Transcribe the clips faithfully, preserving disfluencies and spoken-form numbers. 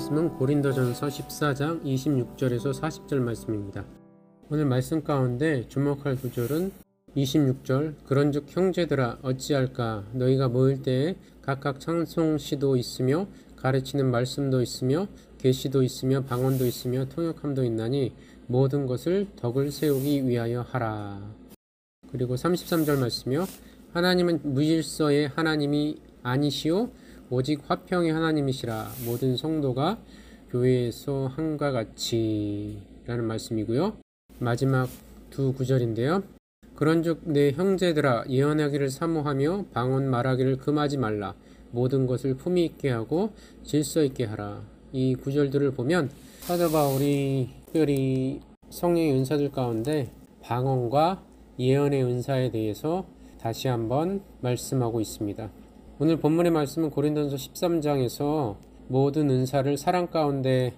말씀은 고린도전서 십사 장 이십육 절에서 사십 절 말씀입니다. 오늘 말씀 가운데 주목할 구절은 이십육 절 그런즉 형제들아 어찌할까 너희가 모일 때에 각각 찬송시도 있으며 가르치는 말씀도 있으며 계시도 있으며 방언도 있으며 통역함도 있나니 모든 것을 덕을 세우기 위하여 하라. 그리고 삼십삼 절 말씀이요 하나님은 무질서의 하나님이 아니시오 오직 화평의 하나님이시라 모든 성도가 교회에서 한과 같이 라는 말씀이고요. 마지막 두 구절인데요. 그런즉 내 형제들아 예언하기를 사모하며 방언 말하기를 금하지 말라 모든 것을 품위 있게 하고 질서 있게 하라. 이 구절들을 보면 사도 바울이 특별히 성령의 은사들 가운데 방언과 예언의 은사에 대해서 다시 한번 말씀하고 있습니다. 오늘 본문의 말씀은 고린도전서 십삼 장에서 모든 은사를 사랑 가운데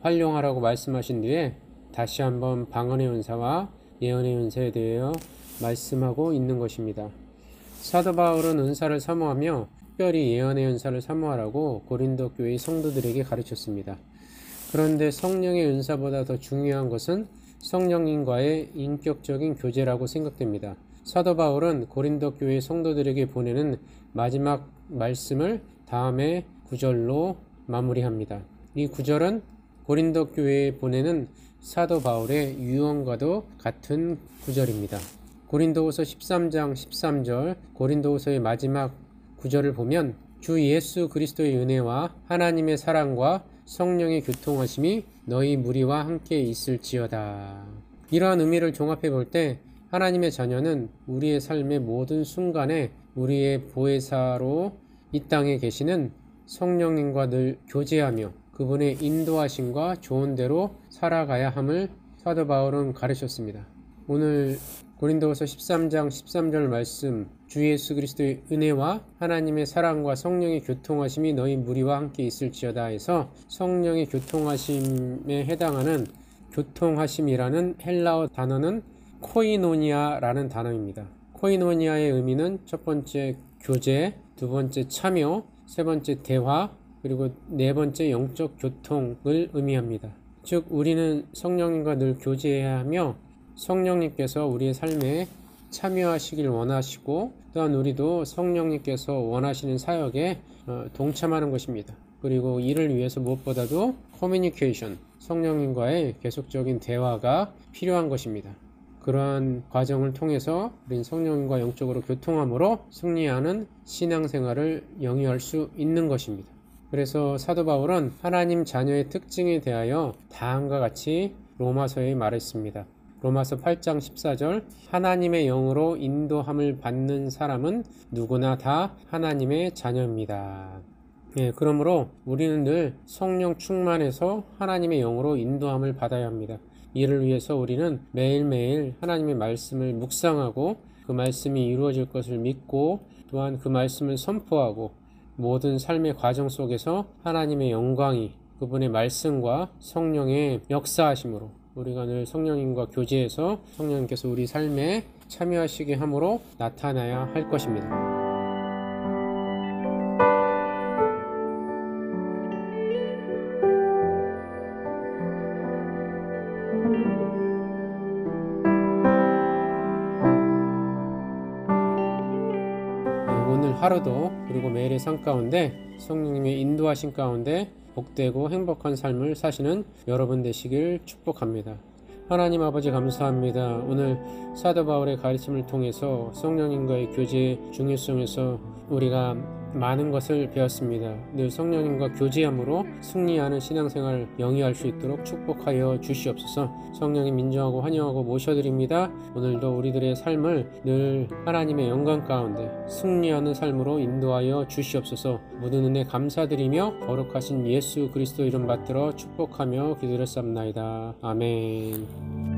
활용하라고 말씀하신 뒤에 다시 한번 방언의 은사와 예언의 은사에 대해 말씀하고 있는 것입니다. 사도 바울은 은사를 사모하며 특별히 예언의 은사를 사모하라고 고린도 교회의 성도들에게 가르쳤습니다. 그런데 성령의 은사보다 더 중요한 것은 성령님과의 인격적인 교제라고 생각됩니다. 사도 바울은 고린도 교회의 성도들에게 보내는 마지막 말씀을 다음에 구절로 마무리합니다. 이 구절은 고린도 교회에 보내는 사도 바울의 유언과도 같은 구절입니다. 고린도후서 십삼 장 십삼 절 고린도후서의 마지막 구절을 보면 주 예수 그리스도의 은혜와 하나님의 사랑과 성령의 교통하심이 너희 무리와 함께 있을지어다. 이러한 의미를 종합해 볼 때 하나님의 자녀는 우리의 삶의 모든 순간에 우리의 보혜사로 이 땅에 계시는 성령님과 늘 교제하며 그분의 인도하심과 조언대로 살아가야 함을 사도 바울은 가르쳤습니다. 오늘 고린도후서 십삼 장 십삼 절 말씀 주 예수 그리스도의 은혜와 하나님의 사랑과 성령의 교통하심이 너희 무리와 함께 있을지어다 해서 성령의 교통하심에 해당하는 교통하심이라는 헬라어 단어는 코이노니아라는 단어입니다. 코이노니아의 의미는 첫 번째 교제, 두 번째 참여, 세 번째 대화, 그리고 네 번째 영적 교통을 의미합니다. 즉 우리는 성령님과 늘 교제해야 하며 성령님께서 우리의 삶에 참여하시길 원하시고 또한 우리도 성령님께서 원하시는 사역에 동참하는 것입니다. 그리고 이를 위해서 무엇보다도 커뮤니케이션, 성령님과의 계속적인 대화가 필요한 것입니다. 그러한 과정을 통해서 우린 성령님과 영적으로 교통함으로 승리하는 신앙생활을 영위할 수 있는 것입니다. 그래서 사도 바울은 하나님 자녀의 특징에 대하여 다음과 같이 로마서에 말했습니다. 로마서 팔 장 십사 절 하나님의 영으로 인도함을 받는 사람은 누구나 다 하나님의 자녀입니다. 예, 그러므로 우리는 늘 성령 충만해서 하나님의 영으로 인도함을 받아야 합니다. 이를 위해서 우리는 매일매일 하나님의 말씀을 묵상하고 그 말씀이 이루어질 것을 믿고 또한 그 말씀을 선포하고 모든 삶의 과정 속에서 하나님의 영광이 그분의 말씀과 성령의 역사하심으로 우리가 늘 성령님과 교제해서 성령님께서 우리 삶에 참여하시게 함으로 나타나야 할 것입니다. 오늘 하루도 그리고 매일의 삶 가운데 성령님의 인도하신 가운데 복되고 행복한 삶을 사시는 여러분 되시길 축복합니다. 하나님 아버지 감사합니다. 오늘 사도 바울의 가르침을 통해서 성령님과의 교제의 중요성에서 우리가 많은 것을 배웠습니다. 늘 성령님과 교제함으로 승리하는 신앙생활 영위할 수 있도록 축복하여 주시옵소서. 성령님 인정하고 환영하고 모셔드립니다. 오늘도 우리들의 삶을 늘 하나님의 영광 가운데 승리하는 삶으로 인도하여 주시옵소서. 모든 은혜 감사드리며 거룩하신 예수 그리스도 이름 받들어 축복하며 기도를 쌉나이다. 아멘.